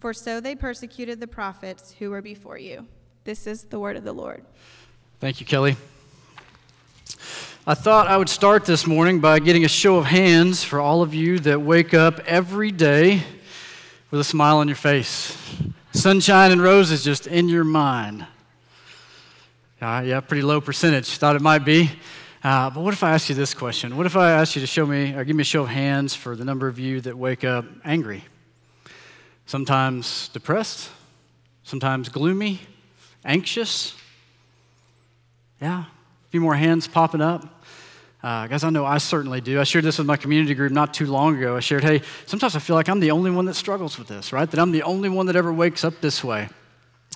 for so they persecuted the prophets who were before you. This is the word of the Lord. Thank you, Kelly. I thought I would start this morning by getting a show of hands for all of you that wake up every day with a smile on your face. Sunshine and roses just in your mind. Yeah, pretty low percentage. Thought it might be. But what if I ask you this question? What if I ask you to show me, or give me a show of hands for the number of you that wake up angry? Sometimes depressed, sometimes gloomy, anxious. Yeah, a few more hands popping up. Guys, I know I certainly do. I shared this with my community group not too long ago. I shared, hey, sometimes I feel like I'm the only one that struggles with this, right? That I'm the only one that ever wakes up this way.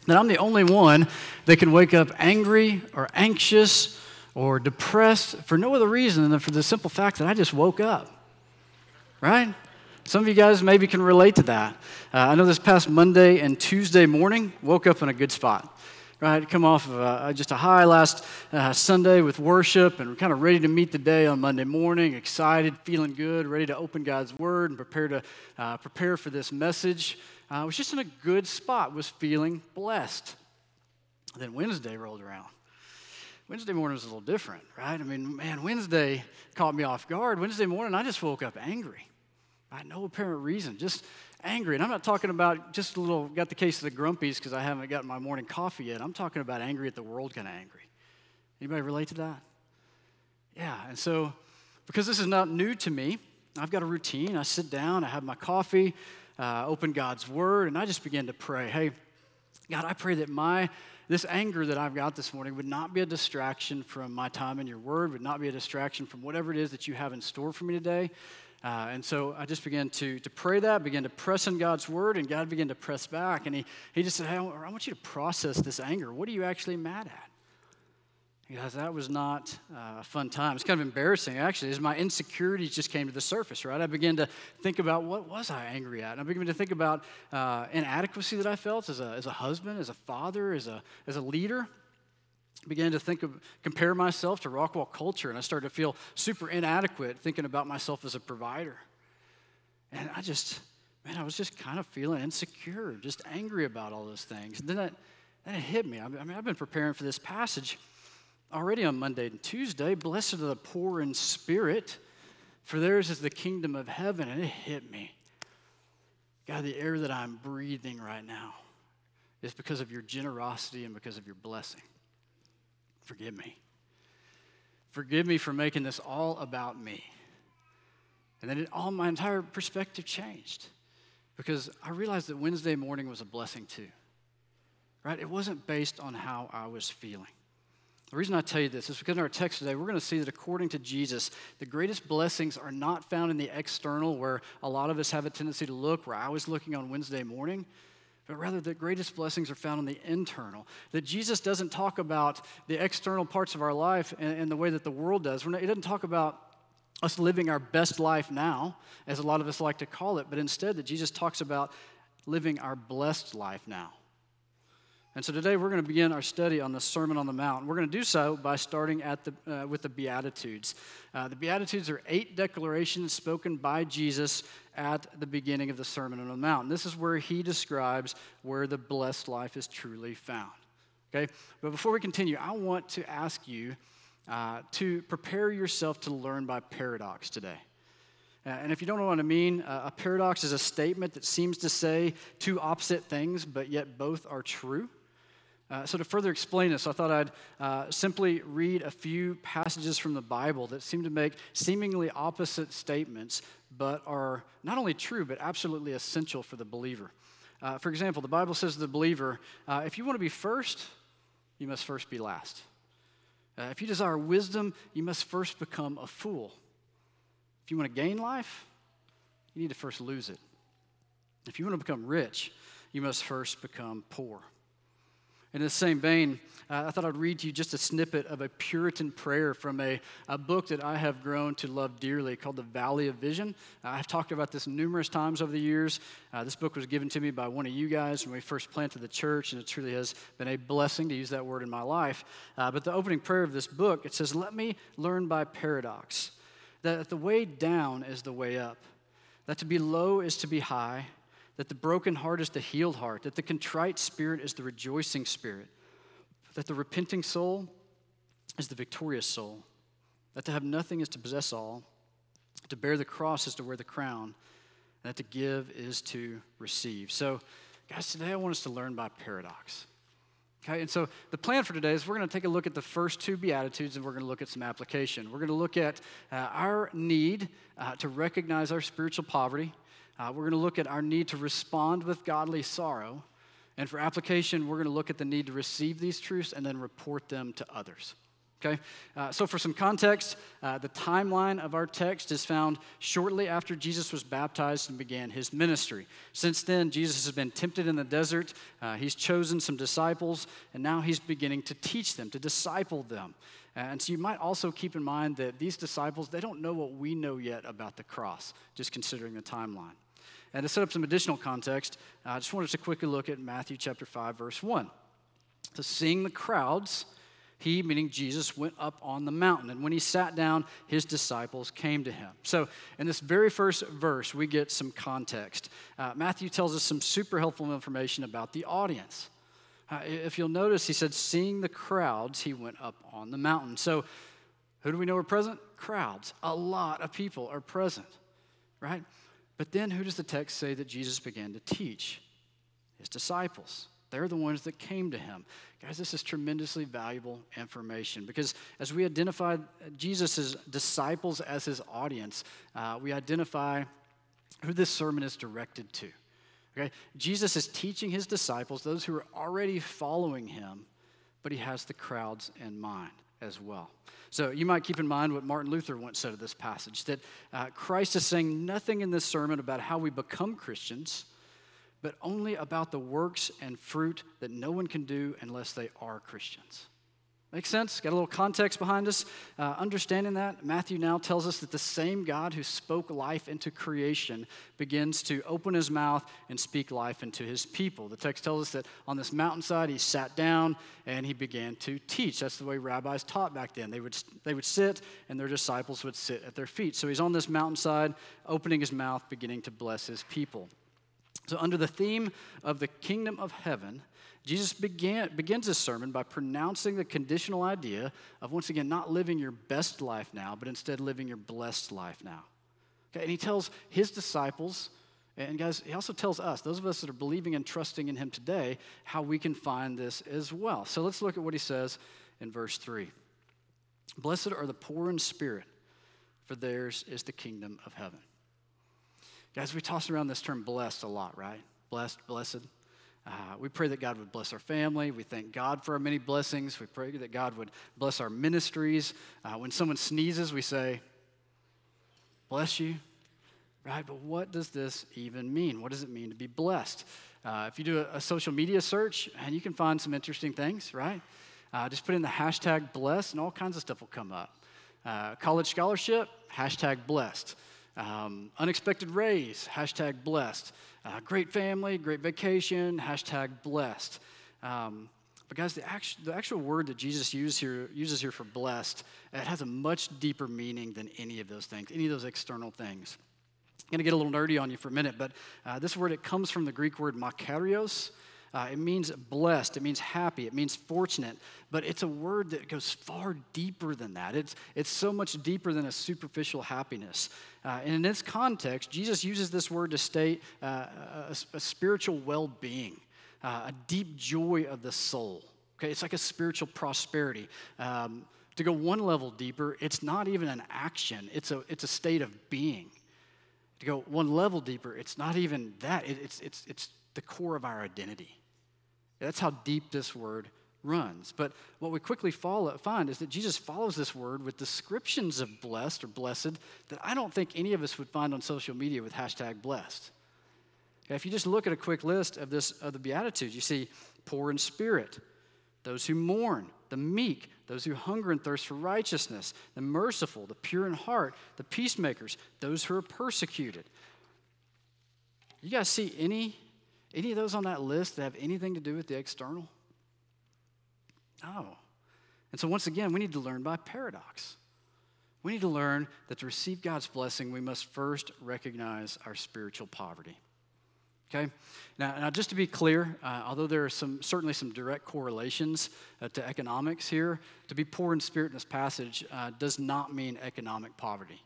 That I'm the only one that can wake up angry or anxious or depressed for no other reason than for the simple fact that I just woke up, right? Some of you guys maybe can relate to that. I know this past Monday and Tuesday morning, woke up in a good spot. Right, come off of just a high last Sunday with worship, and we're kind of ready to meet the day on Monday morning, excited, feeling good, ready to open God's Word and prepare for this message. I was just in a good spot, was feeling blessed. And then Wednesday rolled around. Wednesday morning was a little different, right? I mean, man, Wednesday caught me off guard. Wednesday morning, I just woke up angry. By no apparent reason, just angry. And I'm not talking about just a little, got the case of the grumpies because I haven't gotten my morning coffee yet. I'm talking about angry at the world kind of angry. Anybody relate to that? Yeah, and so, because this is not new to me, I've got a routine. I sit down, I have my coffee, open God's Word, and I just begin to pray. Hey, God, I pray that this anger that I've got this morning would not be a distraction from my time in your Word, would not be a distraction from whatever it is that you have in store for me today. And so I just began to pray that, began to press in God's Word, and God began to press back. And he just said, hey, I want you to process this anger. What are you actually mad at? Because that was not a fun time. It's kind of embarrassing, actually, as my insecurities just came to the surface, right? I began to think about what was I angry at? And I began to think about inadequacy that I felt as a husband, as a father, as a leader. Began to compare myself to Rockwall culture, and I started to feel super inadequate thinking about myself as a provider. And I was just kind of feeling insecure, just angry about all those things. And then it hit me. I mean, I've been preparing for this passage already on Monday and Tuesday. Blessed are the poor in spirit, for theirs is the kingdom of heaven. And it hit me. God, the air that I'm breathing right now is because of your generosity and because of your blessing. Forgive me. Forgive me for making this all about me. And then my entire perspective changed because I realized that Wednesday morning was a blessing too, right? It wasn't based on how I was feeling. The reason I tell you this is because in our text today, we're going to see that according to Jesus, the greatest blessings are not found in the external where a lot of us have a tendency to look, where I was looking on Wednesday morning. But rather, the greatest blessings are found on the internal. That Jesus doesn't talk about the external parts of our life and the way that the world does. He doesn't talk about us living our best life now, as a lot of us like to call it, but instead that Jesus talks about living our blessed life now. And so today we're going to begin our study on the Sermon on the Mount. We're going to do so by starting with the Beatitudes. The Beatitudes are 8 declarations spoken by Jesus at the beginning of the Sermon on the Mount. And this is where he describes where the blessed life is truly found. Okay, but before we continue, I want to ask you to prepare yourself to learn by paradox today. And if you don't know what I mean, a paradox is a statement that seems to say two opposite things, but yet both are true. So to further explain this, I thought I'd simply read a few passages from the Bible that seem to make seemingly opposite statements, but are not only true, but absolutely essential for the believer. For example, the Bible says to the believer, if you want to be first, you must first be last. If you desire wisdom, you must first become a fool. If you want to gain life, you need to first lose it. If you want to become rich, you must first become poor. In the same vein, I thought I'd read to you just a snippet of a Puritan prayer from a book that I have grown to love dearly called The Valley of Vision. I've talked about this numerous times over the years. This book was given to me by one of you guys when we first planted the church, and it truly has been a blessing to use that word in my life. But the opening prayer of this book, it says, "Let me learn by paradox, that the way down is the way up, that to be low is to be high, that the broken heart is the healed heart, that the contrite spirit is the rejoicing spirit, that the repenting soul is the victorious soul, that to have nothing is to possess all, to bear the cross is to wear the crown, and that to give is to receive." So, guys, today I want us to learn by paradox. Okay, and so the plan for today is we're going to take a look at the first two Beatitudes, and we're going to look at some application. We're going to look at our need to recognize our spiritual poverty. We're going to look at our need to respond with godly sorrow. And for application, we're going to look at the need to receive these truths and then report them to others. Okay? So for some context, the timeline of our text is found shortly after Jesus was baptized and began his ministry. Since then, Jesus has been tempted in the desert. He's chosen some disciples, and now he's beginning to teach them, to disciple them. And so you might also keep in mind that these disciples, they don't know what we know yet about the cross, just considering the timeline. And to set up some additional context, I just wanted to quickly look at Matthew chapter 5, verse 1. "So seeing the crowds, he," meaning Jesus, "went up on the mountain. And when he sat down, his disciples came to him." So in this very first verse, we get some context. Matthew tells us some super helpful information about the audience. If you'll notice, he said, "Seeing the crowds, he went up on the mountain." So who do we know are present? Crowds. A lot of people are present, right? But then who does the text say that Jesus began to teach? His disciples. They're the ones that came to him. Guys, this is tremendously valuable information because as we identify Jesus' disciples as his audience, we identify who this sermon is directed to. Okay? Jesus is teaching his disciples, those who are already following him, but he has the crowds in mind as well. So you might keep in mind what Martin Luther once said of this passage, that Christ is saying nothing in this sermon about how we become Christians, but only about the works and fruit that no one can do unless they are Christians. Makes sense? Got a little context behind us. Understanding that, Matthew now tells us that the same God who spoke life into creation begins to open his mouth and speak life into his people. The text tells us that on this mountainside, he sat down and he began to teach. That's the way rabbis taught back then. They would sit and their disciples would sit at their feet. So he's on this mountainside, opening his mouth, beginning to bless his people. So under the theme of the kingdom of heaven, Jesus begins his sermon by pronouncing the conditional idea of, once again, not living your best life now, but instead living your blessed life now. Okay, and he tells his disciples, and guys, he also tells us, those of us that are believing and trusting in him today, how we can find this as well. So let's look at what he says in verse 3. "Blessed are the poor in spirit, for theirs is the kingdom of heaven." Guys, we toss around this term blessed a lot, right? Blessed, blessed. We pray that God would bless our family. We thank God for our many blessings. We pray that God would bless our ministries. When someone sneezes, we say, "Bless you," right? But what does this even mean? What does it mean to be blessed? If you do a social media search, and you can find some interesting things, right? Just put in the hashtag blessed, and all kinds of stuff will come up. College scholarship, hashtag blessed. Unexpected raise, hashtag blessed. Great family, great vacation, hashtag blessed. But guys, the actual word that Jesus uses here for blessed, it has a much deeper meaning than any of those things, any of those external things. I'm going to get a little nerdy on you for a minute, but this word, it comes from the Greek word makarios. It means blessed, it means happy, it means fortunate, but it's a word that goes far deeper than that. It's so much deeper than a superficial happiness. And in this context, Jesus uses this word to state a spiritual well-being, a deep joy of the soul. Okay, it's like a spiritual prosperity. To go one level deeper, it's not even an action. It's a state of being. To go one level deeper, it's not even that. It's the core of our identity. That's how deep this word runs. But what we quickly find is that Jesus follows this word with descriptions of blessed or blessed that I don't think any of us would find on social media with #blessed. Okay, if you just look at a quick list of the Beatitudes, you see poor in spirit, those who mourn, the meek, those who hunger and thirst for righteousness, the merciful, the pure in heart, the peacemakers, those who are persecuted. You guys see any of those on that list that have anything to do with the external? No. And so once again, we need to learn by paradox. We need to learn that to receive God's blessing, we must first recognize our spiritual poverty. Okay? Now, just to be clear, although there are certainly some direct correlations to economics here, to be poor in spirit in this passage does not mean economic poverty.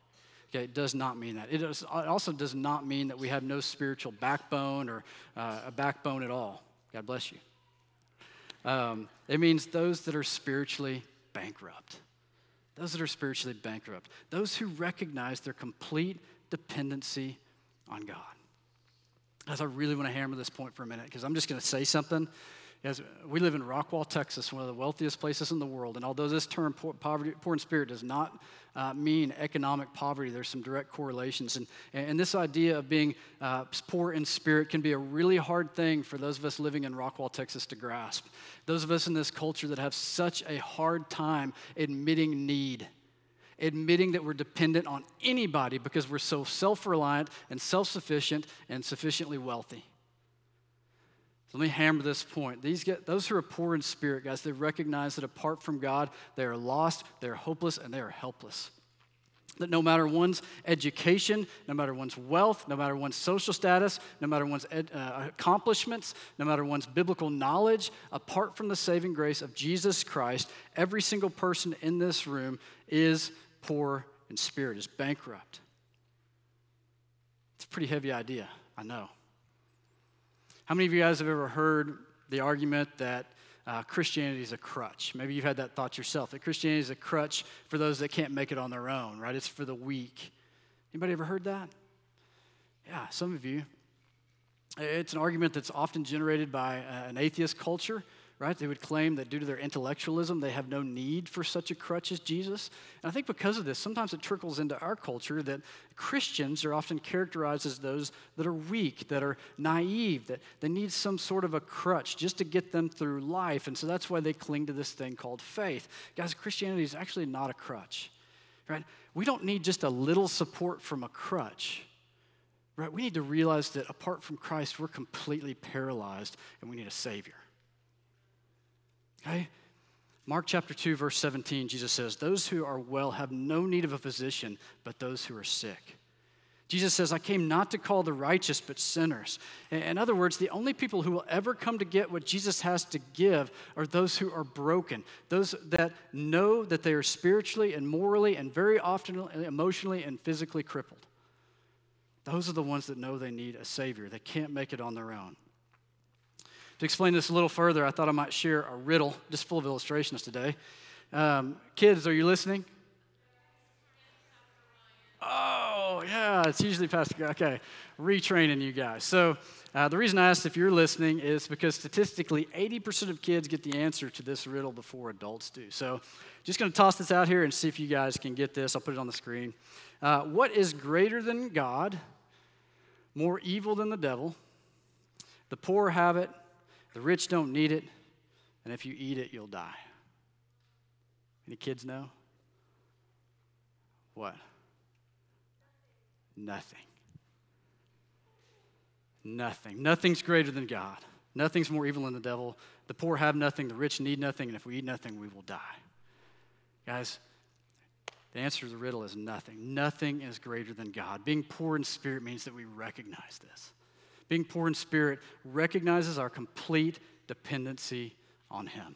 Okay, it does not mean that. It also does not mean that we have no spiritual backbone or a backbone at all. God bless you. It means those that are spiritually bankrupt. Those that are spiritually bankrupt. Those who recognize their complete dependency on God. Guys, I really want to hammer this point for a minute because I'm just going to say something. Guys, we live in Rockwall, Texas, one of the wealthiest places in the world. And although this term, poor in spirit, does not mean economic poverty, there's some direct correlations. And this idea of being poor in spirit can be a really hard thing for those of us living in Rockwall, Texas to grasp. Those of us in this culture that have such a hard time admitting need. Admitting that we're dependent on anybody because we're so self-reliant and self-sufficient and sufficiently wealthy. So let me hammer this point. Those who are poor in spirit, guys, they recognize that apart from God, they are lost, they are hopeless, and they are helpless. That no matter one's education, no matter one's wealth, no matter one's social status, no matter one's accomplishments, no matter one's biblical knowledge, apart from the saving grace of Jesus Christ, every single person in this room is poor in spirit, is bankrupt. It's a pretty heavy idea, I know. How many of you guys have ever heard the argument that Christianity is a crutch? Maybe you've had that thought yourself, that Christianity is a crutch for those that can't make it on their own, right? It's for the weak. Anybody ever heard that? Yeah, some of you. It's an argument that's often generated by an atheist culture, right? They would claim that due to their intellectualism, they have no need for such a crutch as Jesus. And I think because of this, sometimes it trickles into our culture that Christians are often characterized as those that are weak, that are naive, that they need some sort of a crutch just to get them through life. And so that's why they cling to this thing called faith. Guys, Christianity is actually not a crutch, right? We don't need just a little support from a crutch, right? We need to realize that apart from Christ, we're completely paralyzed and we need a Savior. Okay, Mark chapter 2, verse 17, Jesus says, "Those who are well have no need of a physician, but those who are sick." Jesus says, "I came not to call the righteous, but sinners." In other words, the only people who will ever come to get what Jesus has to give are those who are broken, those that know that they are spiritually and morally and very often emotionally and physically crippled. Those are the ones that know they need a Savior. They can't make it on their own. To explain this a little further, I thought I might share a riddle, just full of illustrations today. Kids, are you listening? Oh, yeah, it's usually Pastor. Okay, retraining you guys. So the reason I asked if you're listening is because statistically, 80% of kids get the answer to this riddle before adults do. So just going to toss this out here and see if you guys can get this. I'll put it on the screen. What is greater than God, more evil than the devil? The poor have it. The rich don't need it, and if you eat it, you'll die. Any kids know? What? Nothing. Nothing's greater than God. Nothing's more evil than the devil. The poor have nothing, the rich need nothing, and if we eat nothing, we will die. Guys, the answer to the riddle is nothing. Nothing is greater than God. Being poor in spirit means that we recognize this. Being poor in spirit recognizes our complete dependency on Him.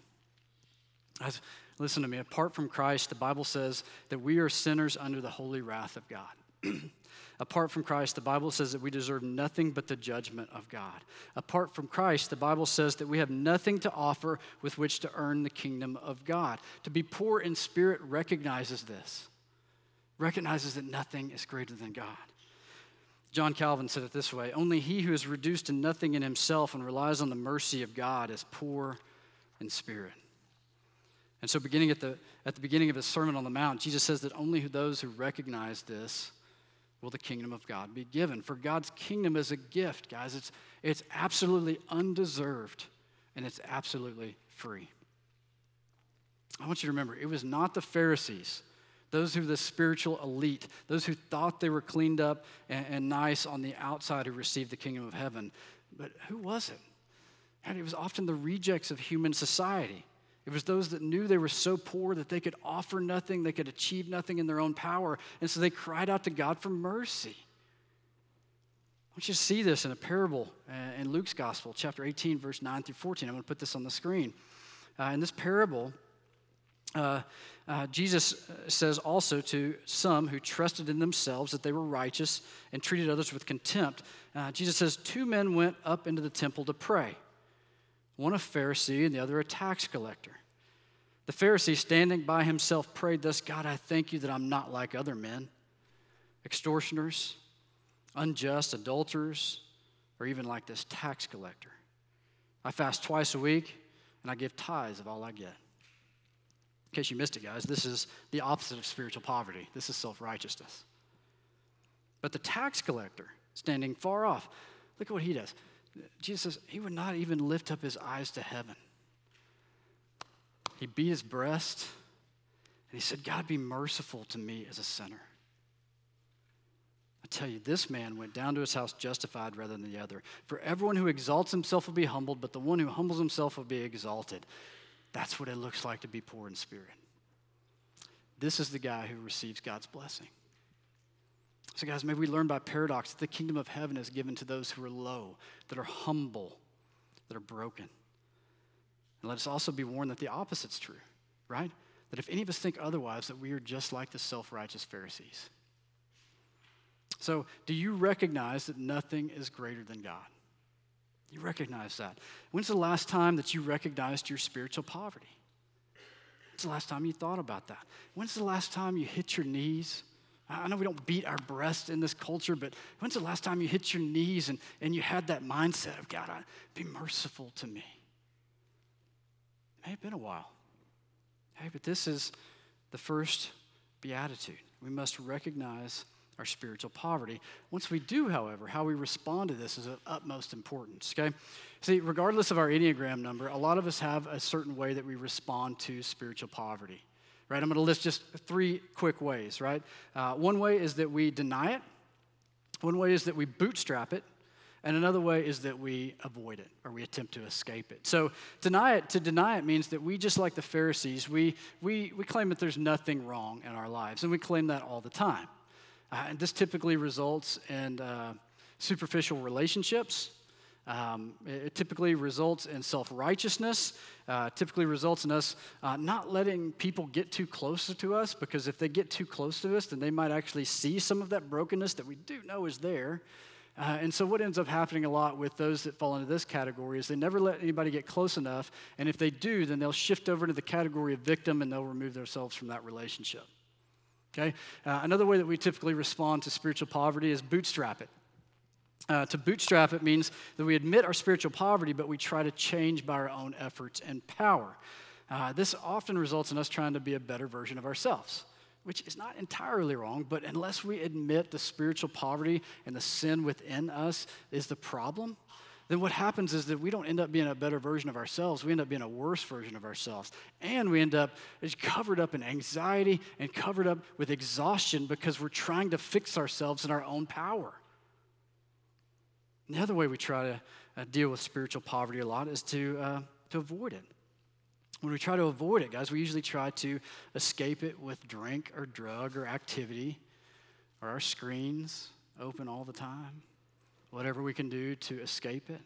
Guys, listen to me. Apart from Christ, the Bible says that we are sinners under the holy wrath of God. Apart from Christ, the Bible says that we deserve nothing but the judgment of God. Apart from Christ, the Bible says that we have nothing to offer with which to earn the kingdom of God. To be poor in spirit recognizes this, recognizes that nothing is greater than God. John Calvin said it this way: only he who is reduced to nothing in himself and relies on the mercy of God is poor in spirit. And so beginning at the beginning of his Sermon on the Mount, Jesus says that only those who recognize this will the kingdom of God be given. For God's kingdom is a gift, guys. It's absolutely undeserved, and it's absolutely free. I want you to remember, it was not the Pharisees, those who were the spiritual elite, those who thought they were cleaned up and nice on the outside, who received the kingdom of heaven. But who was it? And it was often the rejects of human society. It was those that knew they were so poor that they could offer nothing, they could achieve nothing in their own power, and so they cried out to God for mercy. I want you to see this in a parable in Luke's gospel, chapter 18, verse 9 through 14. I'm going to put this on the screen. In this parable, Jesus says also to some who trusted in themselves that they were righteous and treated others with contempt. Jesus says, 2 men went up into the temple to pray, one a Pharisee and the other a tax collector. The Pharisee, standing by himself, prayed thus: God, I thank you that I'm not like other men, extortioners, unjust, adulterers, or even like this tax collector. I fast twice a week, and I give tithes of all I get. In case you missed it, guys, this is the opposite of spiritual poverty. This is self-righteousness. But the tax collector, standing far off, look at what he does. Jesus says he would not even lift up his eyes to heaven. He beat his breast, and he said, God, be merciful to me as a sinner. I tell you, this man went down to his house justified rather than the other. For everyone who exalts himself will be humbled, but the one who humbles himself will be exalted. That's what it looks like to be poor in spirit. This is the guy who receives God's blessing. So guys, maybe we learn by paradox that the kingdom of heaven is given to those who are low, that are humble, that are broken. And let us also be warned that the opposite's true, right? That if any of us think otherwise, that we are just like the self-righteous Pharisees. So do you recognize that nothing is greater than God? You recognize that. When's the last time that you recognized your spiritual poverty? When's the last time you thought about that? When's the last time you hit your knees? I know we don't beat our breasts in this culture, but when's the last time you hit your knees and you had that mindset of, God, be merciful to me? It may have been a while. Hey, but this is the first beatitude. We must recognize our spiritual poverty. Once we do, however, how we respond to this is of utmost importance, okay? See, regardless of our Enneagram number, a lot of us have a certain way that we respond to spiritual poverty. Right, I'm going to list just 3 quick ways, right? One way is that we deny it. One way is that we bootstrap it. And another way is that we avoid it or we attempt to escape it. So to deny it means that we, just like the Pharisees, we claim that there's nothing wrong in our lives. And we claim that all the time. And this typically results in superficial relationships. It typically results in self-righteousness, typically results in us not letting people get too close to us, because if they get too close to us, then they might actually see some of that brokenness that we do know is there. And so what ends up happening a lot with those that fall into this category is they never let anybody get close enough, and if they do, then they'll shift over to the category of victim and they'll remove themselves from that relationship. Okay? Another way that we typically respond to spiritual poverty is bootstrap it. To bootstrap it means that we admit our spiritual poverty, but we try to change by our own efforts and power. This often results in us trying to be a better version of ourselves, which is not entirely wrong, but unless we admit the spiritual poverty and the sin within us is the problem, then what happens is that we don't end up being a better version of ourselves. We end up being a worse version of ourselves. And we end up covered up in anxiety and covered up with exhaustion because we're trying to fix ourselves in our own power. And the other way we try to deal with spiritual poverty a lot is to avoid it. When we try to avoid it, guys, we usually try to escape it with drink or drug or activity or our screens open all the time, whatever we can do to escape it.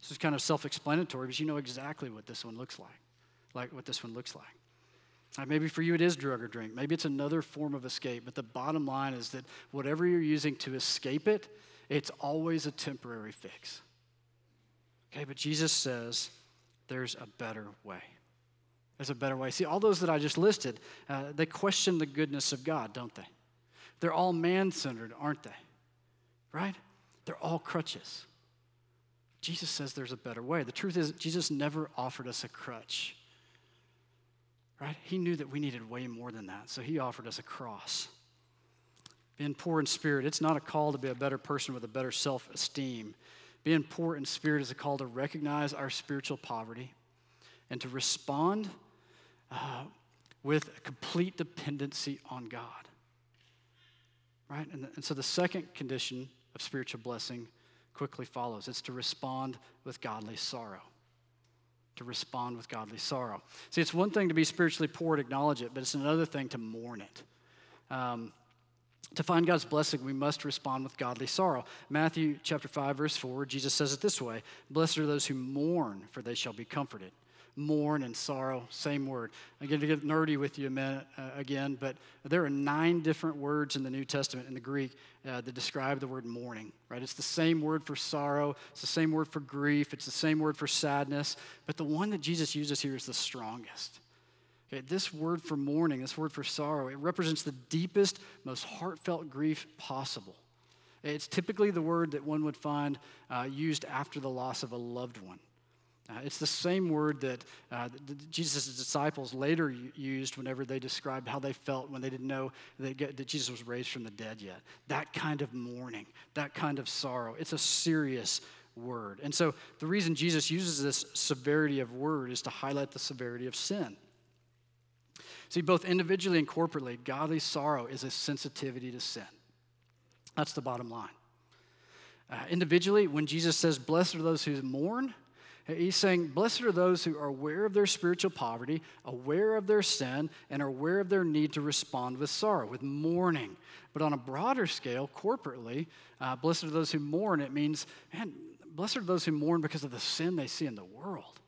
This is kind of self-explanatory, but you know exactly what this one looks like. Maybe for you it is drug or drink. Maybe it's another form of escape. But the bottom line is that whatever you're using to escape it, it's always a temporary fix. Okay, but Jesus says there's a better way. There's a better way. See, all those that I just listed, they question the goodness of God, don't they? They're all man-centered, aren't they? Right? They're all crutches. Jesus says there's a better way. The truth is, Jesus never offered us a crutch. Right? He knew that we needed way more than that, so he offered us a cross. Being poor in spirit, it's not a call to be a better person with a better self-esteem. Being poor in spirit is a call to recognize our spiritual poverty and to respond with a complete dependency on God. Right? And so the second condition of spiritual blessing quickly follows. It's to respond with godly sorrow. To respond with godly sorrow. See, it's one thing to be spiritually poor and acknowledge it, but it's another thing to mourn it. To find God's blessing, we must respond with godly sorrow. Matthew chapter 5, verse 4, Jesus says it this way, "Blessed are those who mourn, for they shall be comforted." Mourn and sorrow, same word. I'm going to get nerdy with you a minute again, but there are 9 different words in the New Testament in the Greek that describe the word mourning, right? It's the same word for sorrow. It's the same word for grief. It's the same word for sadness. But the one that Jesus uses here is the strongest. Okay, this word for mourning, this word for sorrow, it represents the deepest, most heartfelt grief possible. It's typically the word that one would find used after the loss of a loved one. It's the same word that Jesus' disciples later used whenever they described how they felt when they didn't know that Jesus was raised from the dead yet. That kind of mourning, that kind of sorrow, it's a serious word. And so the reason Jesus uses this severity of word is to highlight the severity of sin. See, both individually and corporately, godly sorrow is a sensitivity to sin. That's the bottom line. Individually, when Jesus says, "Blessed are those who mourn," he's saying, blessed are those who are aware of their spiritual poverty, aware of their sin, and are aware of their need to respond with sorrow, with mourning. But on a broader scale, corporately, blessed are those who mourn. It means, man, blessed are those who mourn because of the sin they see in the world.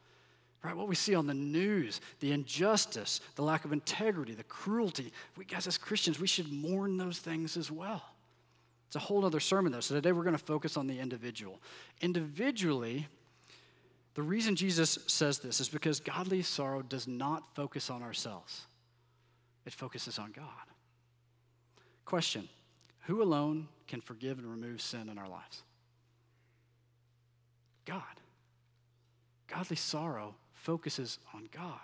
Right? What we see on the news, the injustice, the lack of integrity, the cruelty. We guys, as Christians, we should mourn those things as well. It's a whole other sermon, though. So today we're going to focus on the individual. Individually, the reason Jesus says this is because godly sorrow does not focus on ourselves. It focuses on God. Question, who alone can forgive and remove sin in our lives? God. Godly sorrow focuses on God.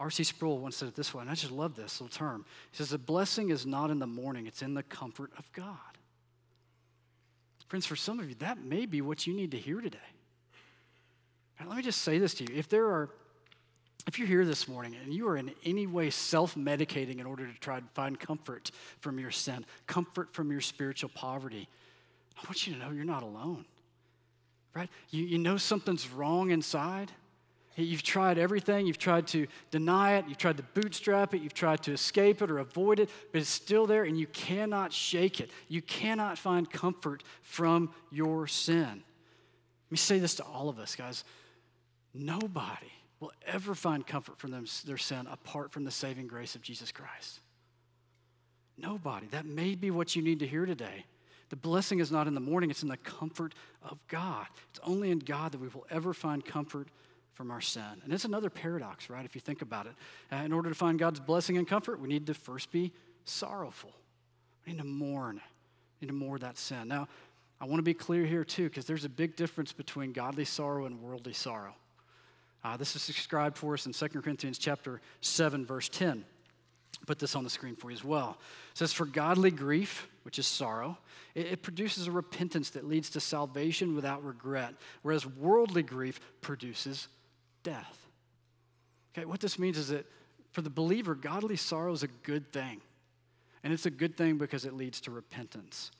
R.C. Sproul once said it this way, and I just love this little term. He says, the blessing is not in the morning, it's in the comfort of God. Friends, for some of you, that may be what you need to hear today. Let me just say this to you. If you're here this morning and you are in any way self-medicating in order to try and find comfort from your sin, comfort from your spiritual poverty, I want you to know you're not alone, right? You know something's wrong inside. You've tried everything. You've tried to deny it. You've tried to bootstrap it. You've tried to escape it or avoid it, but it's still there and you cannot shake it. You cannot find comfort from your sin. Let me say this to all of us, guys. Nobody will ever find comfort from their sin apart from the saving grace of Jesus Christ. Nobody. That may be what you need to hear today. The blessing is not in the morning, it's in the comfort of God. It's only in God that we will ever find comfort from our sin. And it's another paradox, right, if you think about it. In order to find God's blessing and comfort, we need to first be sorrowful. We need to mourn. We need to mourn that sin. Now, I want to be clear here, too, because there's a big difference between godly sorrow and worldly sorrow. This is described for us in 2 Corinthians chapter 7, verse 10. Put this on the screen for you as well. It says, for godly grief, which is sorrow, it produces a repentance that leads to salvation without regret, whereas worldly grief produces death. Okay, what this means is that for the believer, godly sorrow is a good thing. And it's a good thing because it leads to repentance.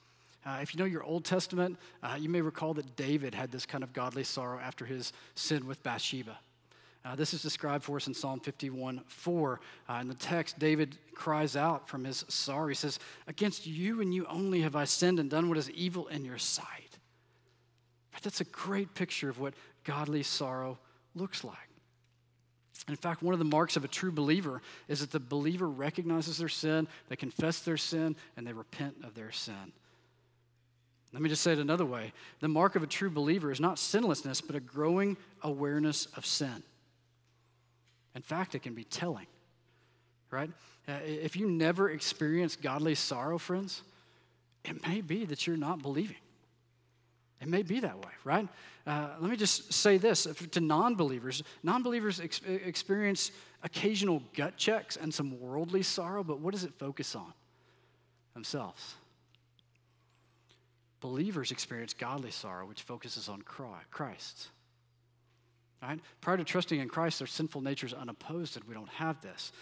If you know your Old Testament, you may recall that David had this kind of godly sorrow after his sin with Bathsheba. This is described for us in Psalm 51:4. In the text, David cries out from his sorrow. He says, against you and you only have I sinned and done what is evil in your sight. But that's a great picture of what godly sorrow looks like. In fact, one of the marks of a true believer is that the believer recognizes their sin, they confess their sin, and they repent of their sin. Let me just say it another way. The mark of a true believer is not sinlessness, but a growing awareness of sin. In fact, it can be telling, right? If you never experience godly sorrow, friends, it may be that you're not believing. It may be that way, right? Let me just say this. To non-believers, non-believers experience occasional gut checks and some worldly sorrow, but what does it focus on? Themselves. Believers experience godly sorrow, which focuses on Christ. Right? Prior to trusting in Christ, their sinful nature is unopposed, and we don't have this.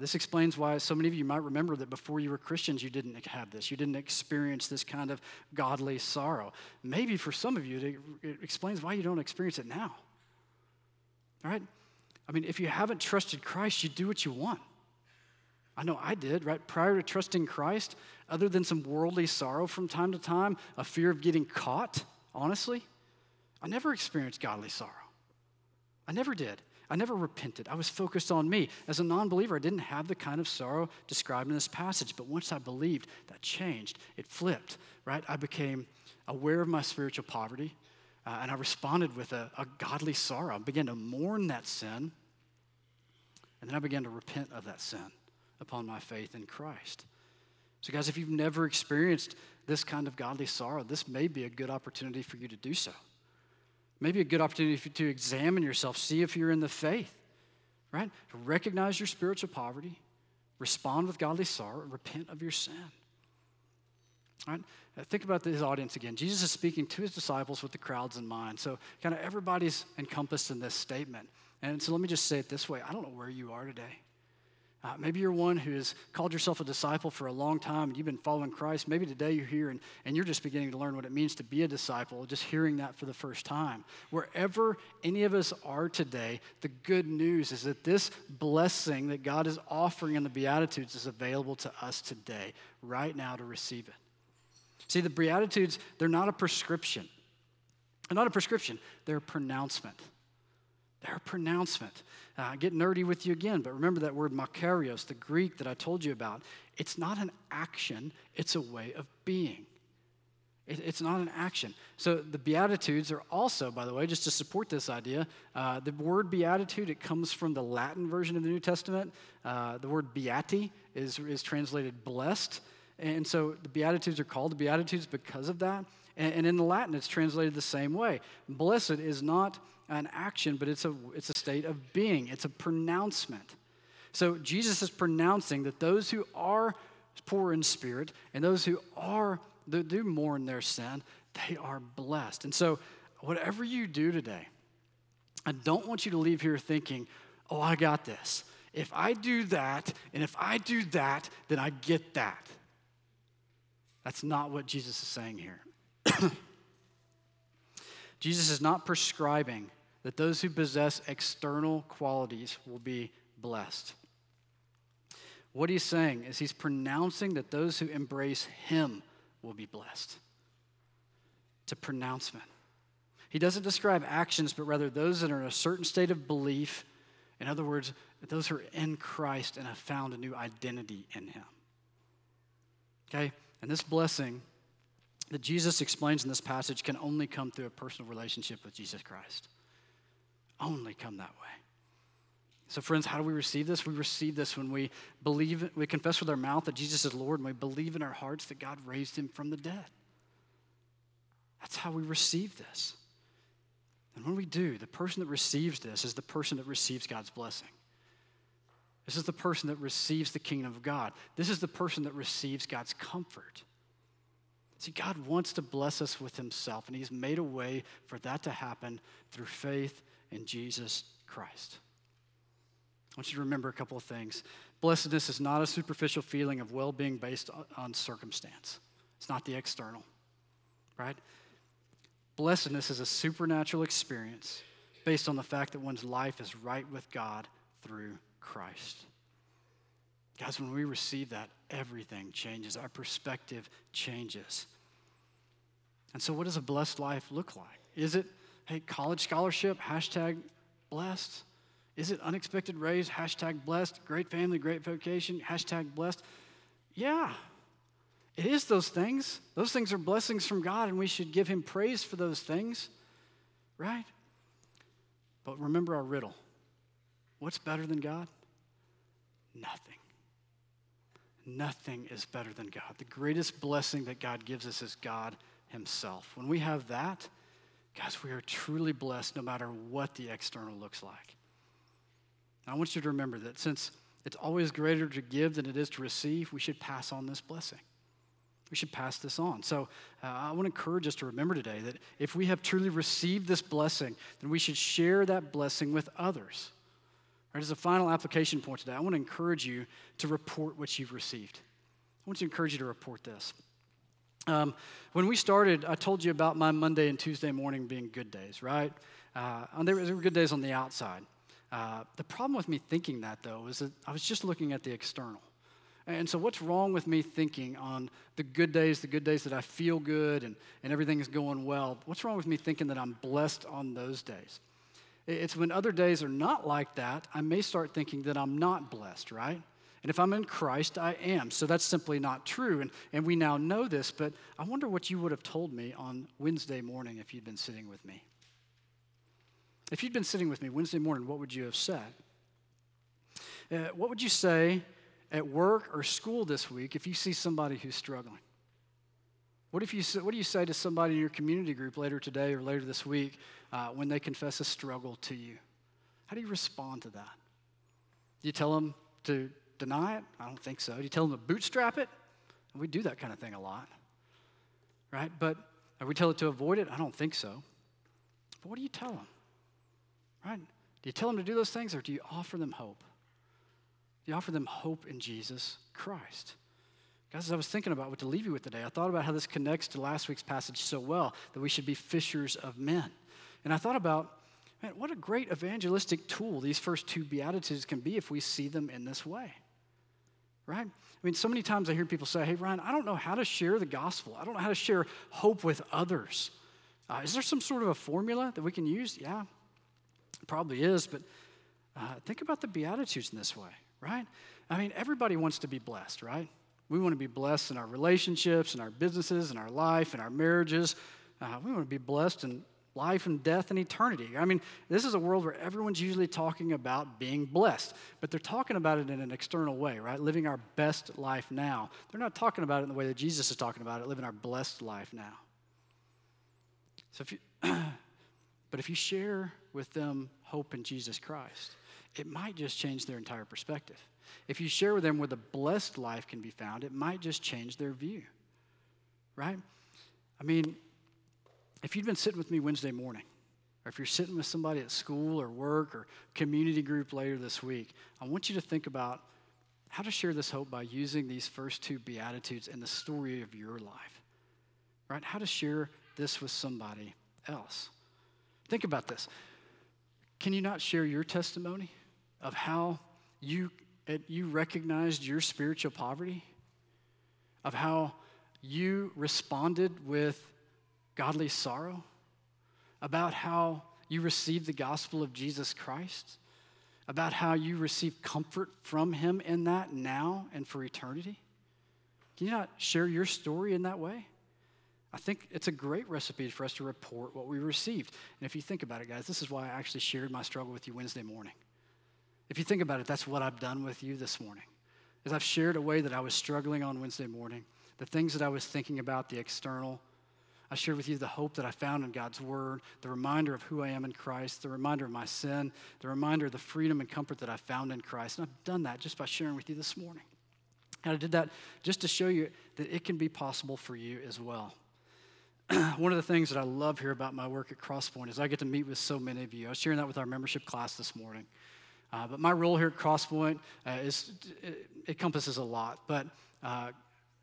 This explains why so many of you might remember that before you were Christians, you didn't have this. You didn't experience this kind of godly sorrow. Maybe for some of you, it explains why you don't experience it now. All right? I mean, if you haven't trusted Christ, you do what you want. I know I did, right? Prior to trusting Christ, other than some worldly sorrow from time to time, a fear of getting caught, honestly, I never experienced godly sorrow. I never did. I never repented. I was focused on me. As a non-believer, I didn't have the kind of sorrow described in this passage. But once I believed, that changed. It flipped, right? I became aware of my spiritual poverty, and I responded with a godly sorrow. I began to mourn that sin, and then I began to repent of that sin upon my faith in Christ. So guys, if you've never experienced this kind of godly sorrow, this may be a good opportunity for you to do so. Maybe a good opportunity for you to examine yourself, see if you're in the faith, right? Recognize your spiritual poverty, respond with godly sorrow, repent of your sin. All right? Now think about this audience again. Jesus is speaking to his disciples with the crowds in mind. So kind of everybody's encompassed in this statement. And so let me just say it this way. I don't know where you are today. Maybe you're one who has called yourself a disciple for a long time and you've been following Christ. Maybe today you're here and you're just beginning to learn what it means to be a disciple, just hearing that for the first time. Wherever any of us are today, the good news is that this blessing that God is offering in the Beatitudes is available to us today, right now, to receive it. See, the Beatitudes, they're not a prescription. They're not a prescription. They're a pronouncement. Their pronouncement. Get nerdy with you again, but remember that word makarios, the Greek that I told you about. It's not an action, it's a way of being. It's not an action. So the Beatitudes are also, by the way, just to support this idea, the word beatitude, it comes from the Latin version of the New Testament. The word beati is translated blessed. And so the Beatitudes are called the Beatitudes because of that. And in the Latin, it's translated the same way. Blessed is not an action, but it's a state of being. It's a pronouncement. So Jesus is pronouncing that those who are poor in spirit and those who are that do mourn their sin, they are blessed. And so whatever you do today, I don't want you to leave here thinking, oh, I got this. If I do that, and if I do that, then I get that. That's not what Jesus is saying here. Jesus is not prescribing that those who possess external qualities will be blessed. What he's saying is he's pronouncing that those who embrace him will be blessed. It's a pronouncement. He doesn't describe actions, but rather those that are in a certain state of belief. In other words, those who are in Christ and have found a new identity in him. Okay? And this blessing that Jesus explains in this passage can only come through a personal relationship with Jesus Christ. Only come that way. So friends, how do we receive this? We receive this when we believe, we confess with our mouth that Jesus is Lord, and we believe in our hearts that God raised him from the dead. That's how we receive this. And when we do, the person that receives this is the person that receives God's blessing. This is the person that receives the kingdom of God. This is the person that receives God's comfort. See, God wants to bless us with himself, and he's made a way for that to happen through faith in Jesus Christ. I want you to remember a couple of things. Blessedness is not a superficial feeling of well-being based on circumstance. It's not the external, right? Blessedness is a supernatural experience based on the fact that one's life is right with God through Christ. Guys, when we receive that, everything changes. Our perspective changes. And so what does a blessed life look like? Is it, hey, college scholarship, #blessed? Is it unexpected raise? Hashtag blessed. Great family, great vocation. Hashtag blessed. Yeah, it is those things. Those things are blessings from God, and we should give him praise for those things, right? But remember our riddle. What's better than God? Nothing. Nothing is better than God. The greatest blessing that God gives us is God himself. When we have that, guys, we are truly blessed no matter what the external looks like. Now, I want you to remember that since it's always greater to give than it is to receive, we should pass on this blessing. We should pass this on. So I want to encourage us to remember today that if we have truly received this blessing, then we should share that blessing with others. Right, as a final application point today, I want to encourage you to report what you've received. I want to encourage you to report this. When we started, I told you about my Monday and Tuesday morning being good days, right? They were good days on the outside. The problem with me thinking that, though, is that I was just looking at the external. And so what's wrong with me thinking on the good days that I feel good and everything is going well? What's wrong with me thinking that I'm blessed on those days? It's when other days are not like that, I may start thinking that I'm not blessed, right? And if I'm in Christ, I am. So that's simply not true. And we now know this, but I wonder what you would have told me on Wednesday morning if you'd been sitting with me. If you'd been sitting with me Wednesday morning, what would you have said? What would you say at work or school this week if you see somebody who's struggling? What do you say to somebody in your community group later today or later this week when they confess a struggle to you? How do you respond to that? Do you tell them to deny it? I don't think so. Do you tell them to bootstrap it? We do that kind of thing a lot, right? But we tell it to avoid it? I don't think so. But what do you tell them, right? Do you tell them to do those things, or do you offer them hope? Do you offer them hope in Jesus Christ? Guys, as I was thinking about what to leave you with today, I thought about how this connects to last week's passage so well, that we should be fishers of men. And I thought about, man, what a great evangelistic tool these first two Beatitudes can be if we see them in this way, right? I mean, so many times I hear people say, hey, Ryan, I don't know how to share the gospel. I don't know how to share hope with others. Is there some sort of a formula that we can use? Yeah, probably is, but think about the Beatitudes in this way, right? I mean, everybody wants to be blessed, right? We want to be blessed in our relationships, in our businesses, in our life, in our marriages. We want to be blessed in life and death and eternity. I mean, this is a world where everyone's usually talking about being blessed, but they're talking about it in an external way, right? Living our best life now. They're not talking about it in the way that Jesus is talking about it, living our blessed life now. So but if you share with them hope in Jesus Christ, it might just change their entire perspective. If you share with them where the blessed life can be found, it might just change their view, right? I mean, if you'd been sitting with me Wednesday morning, or if you're sitting with somebody at school or work or community group later this week, I want you to think about how to share this hope by using these first two Beatitudes in the story of your life, right? How to share this with somebody else. Think about this. Can you not share your testimony of how you recognized your spiritual poverty, of how you responded with godly sorrow, about how you received the gospel of Jesus Christ, about how you receive comfort from him in that now and for eternity? Can you not share your story in that way? I think it's a great recipe for us to report what we received. And if you think about it, guys, this is why I actually shared my struggle with you Wednesday morning. If you think about it, that's what I've done with you this morning, is I've shared a way that I was struggling on Wednesday morning, the things that I was thinking about, the external. I shared with you the hope that I found in God's word, the reminder of who I am in Christ, the reminder of my sin, the reminder of the freedom and comfort that I found in Christ. And I've done that just by sharing with you this morning. And I did that just to show you that it can be possible for you as well. One of the things that I love here about my work at Crosspoint is I get to meet with so many of you. I was sharing that with our membership class this morning. But my role here at Crosspoint encompasses a lot. But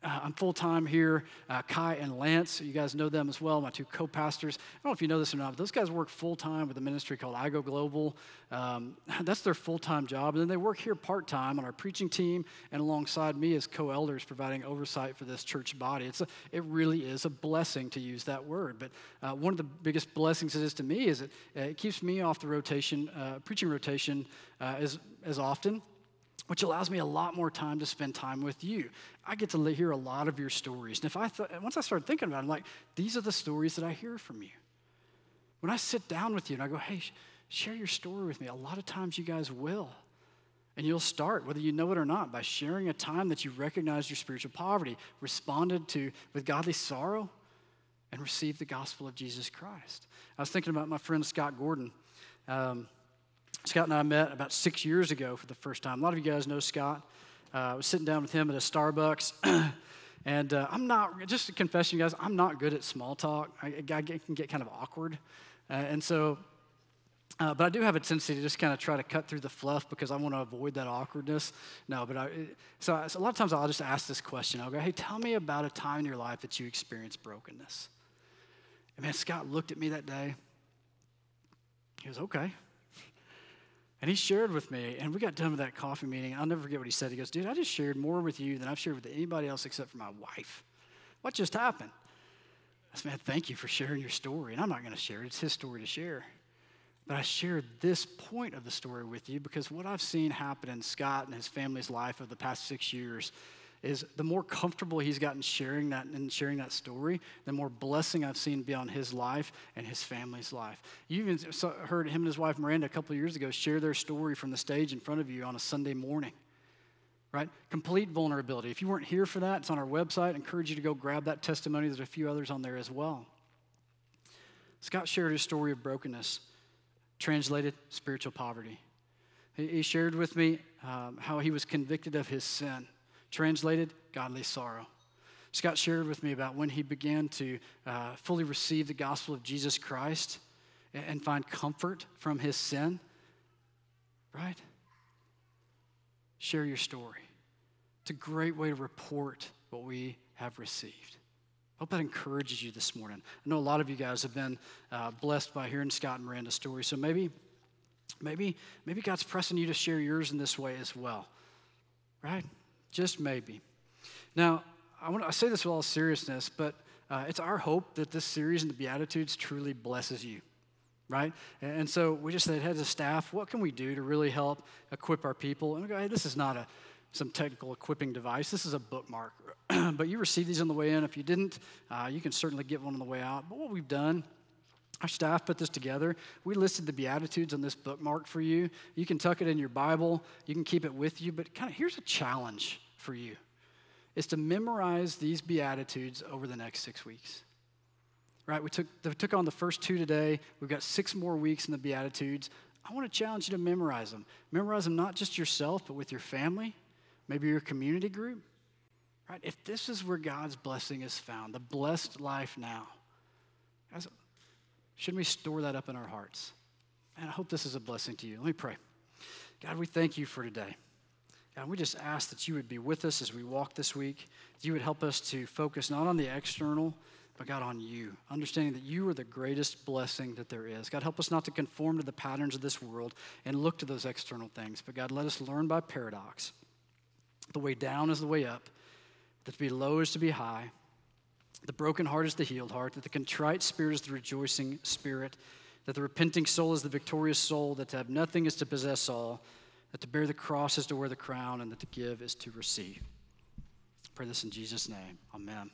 I'm full-time here. Kai and Lance, you guys know them as well, my two co-pastors. I don't know if you know this or not, but those guys work full-time with a ministry called I Go Global. That's their full-time job. And then they work here part-time on our preaching team and alongside me as co-elders providing oversight for this church body. It really is a blessing to use that word. But one of the biggest blessings it is to me is it keeps me off the rotation, preaching rotation as often, which allows me a lot more time to spend time with you. I get to hear a lot of your stories. And once I started thinking about it, I'm like, these are the stories that I hear from you. When I sit down with you and I go, hey, share your story with me, a lot of times you guys will. And you'll start, whether you know it or not, by sharing a time that you recognized your spiritual poverty, responded to with godly sorrow, and received the gospel of Jesus Christ. I was thinking about my friend Scott Gordon. Scott and I met about 6 years ago for the first time. A lot of you guys know Scott. I was sitting down with him at a Starbucks, and I'm not, just to confess you guys, I'm not good at small talk. I can get kind of awkward, and so, but I do have a tendency to just kind of try to cut through the fluff because I want to avoid that awkwardness. So a lot of times I'll just ask this question. I'll go, hey, tell me about a time in your life that you experienced brokenness. And man, Scott looked at me that day. He was, okay. And he shared with me, and we got done with that coffee meeting. I'll never forget what he said. He goes, dude, I just shared more with you than I've shared with anybody else except for my wife. What just happened? I said, man, thank you for sharing your story. And I'm not going to share it. It's his story to share. But I shared this point of the story with you because what I've seen happen in Scott and his family's life over the past 6 years is the more comfortable he's gotten sharing that story, the more blessing I've seen be on his life and his family's life. You even heard him and his wife Miranda a couple of years ago share their story from the stage in front of you on a Sunday morning, right? Complete vulnerability. If you weren't here for that, it's on our website. I encourage you to go grab that testimony. There's a few others on there as well. Scott shared his story of brokenness, translated spiritual poverty. He shared with me how he was convicted of his sin, translated godly sorrow. Scott shared with me about when he began to fully receive the gospel of Jesus Christ and find comfort from his sin, right? Share your story. It's a great way to report what we have received. I hope that encourages you this morning. I know a lot of you guys have been blessed by hearing Scott and Miranda's story, so maybe God's pressing you to share yours in this way as well, right? Just maybe. Now, I say this with all seriousness, but it's our hope that this series in the Beatitudes truly blesses you, right? And so we just said, heads of staff, what can we do to really help equip our people? And we go, hey, this is not some technical equipping device. This is a bookmark. But you received these on the way in. If you didn't, you can certainly get one on the way out. But what we've done, our staff put this together. We listed the Beatitudes on this bookmark for you. You can tuck it in your Bible. You can keep it with you. But kind of here's a challenge for you. It's to memorize these Beatitudes over the next 6 weeks. Right? We took on the first two today. We've got 6 more weeks in the Beatitudes. I want to challenge you to memorize them. Memorize them not just yourself, but with your family, maybe your community group. Right? If this is where God's blessing is found, the blessed life now, guys, shouldn't we store that up in our hearts? And I hope this is a blessing to you. Let me pray. God, we thank you for today. God, we just ask that you would be with us as we walk this week. You would help us to focus not on the external, but God, on you, understanding that you are the greatest blessing that there is. God, help us not to conform to the patterns of this world and look to those external things. But God, let us learn by paradox. The way down is the way up, that to be low is to be high, the broken heart is the healed heart, that the contrite spirit is the rejoicing spirit, that the repenting soul is the victorious soul, that to have nothing is to possess all, that to bear the cross is to wear the crown, and that to give is to receive. I pray this in Jesus' name. Amen.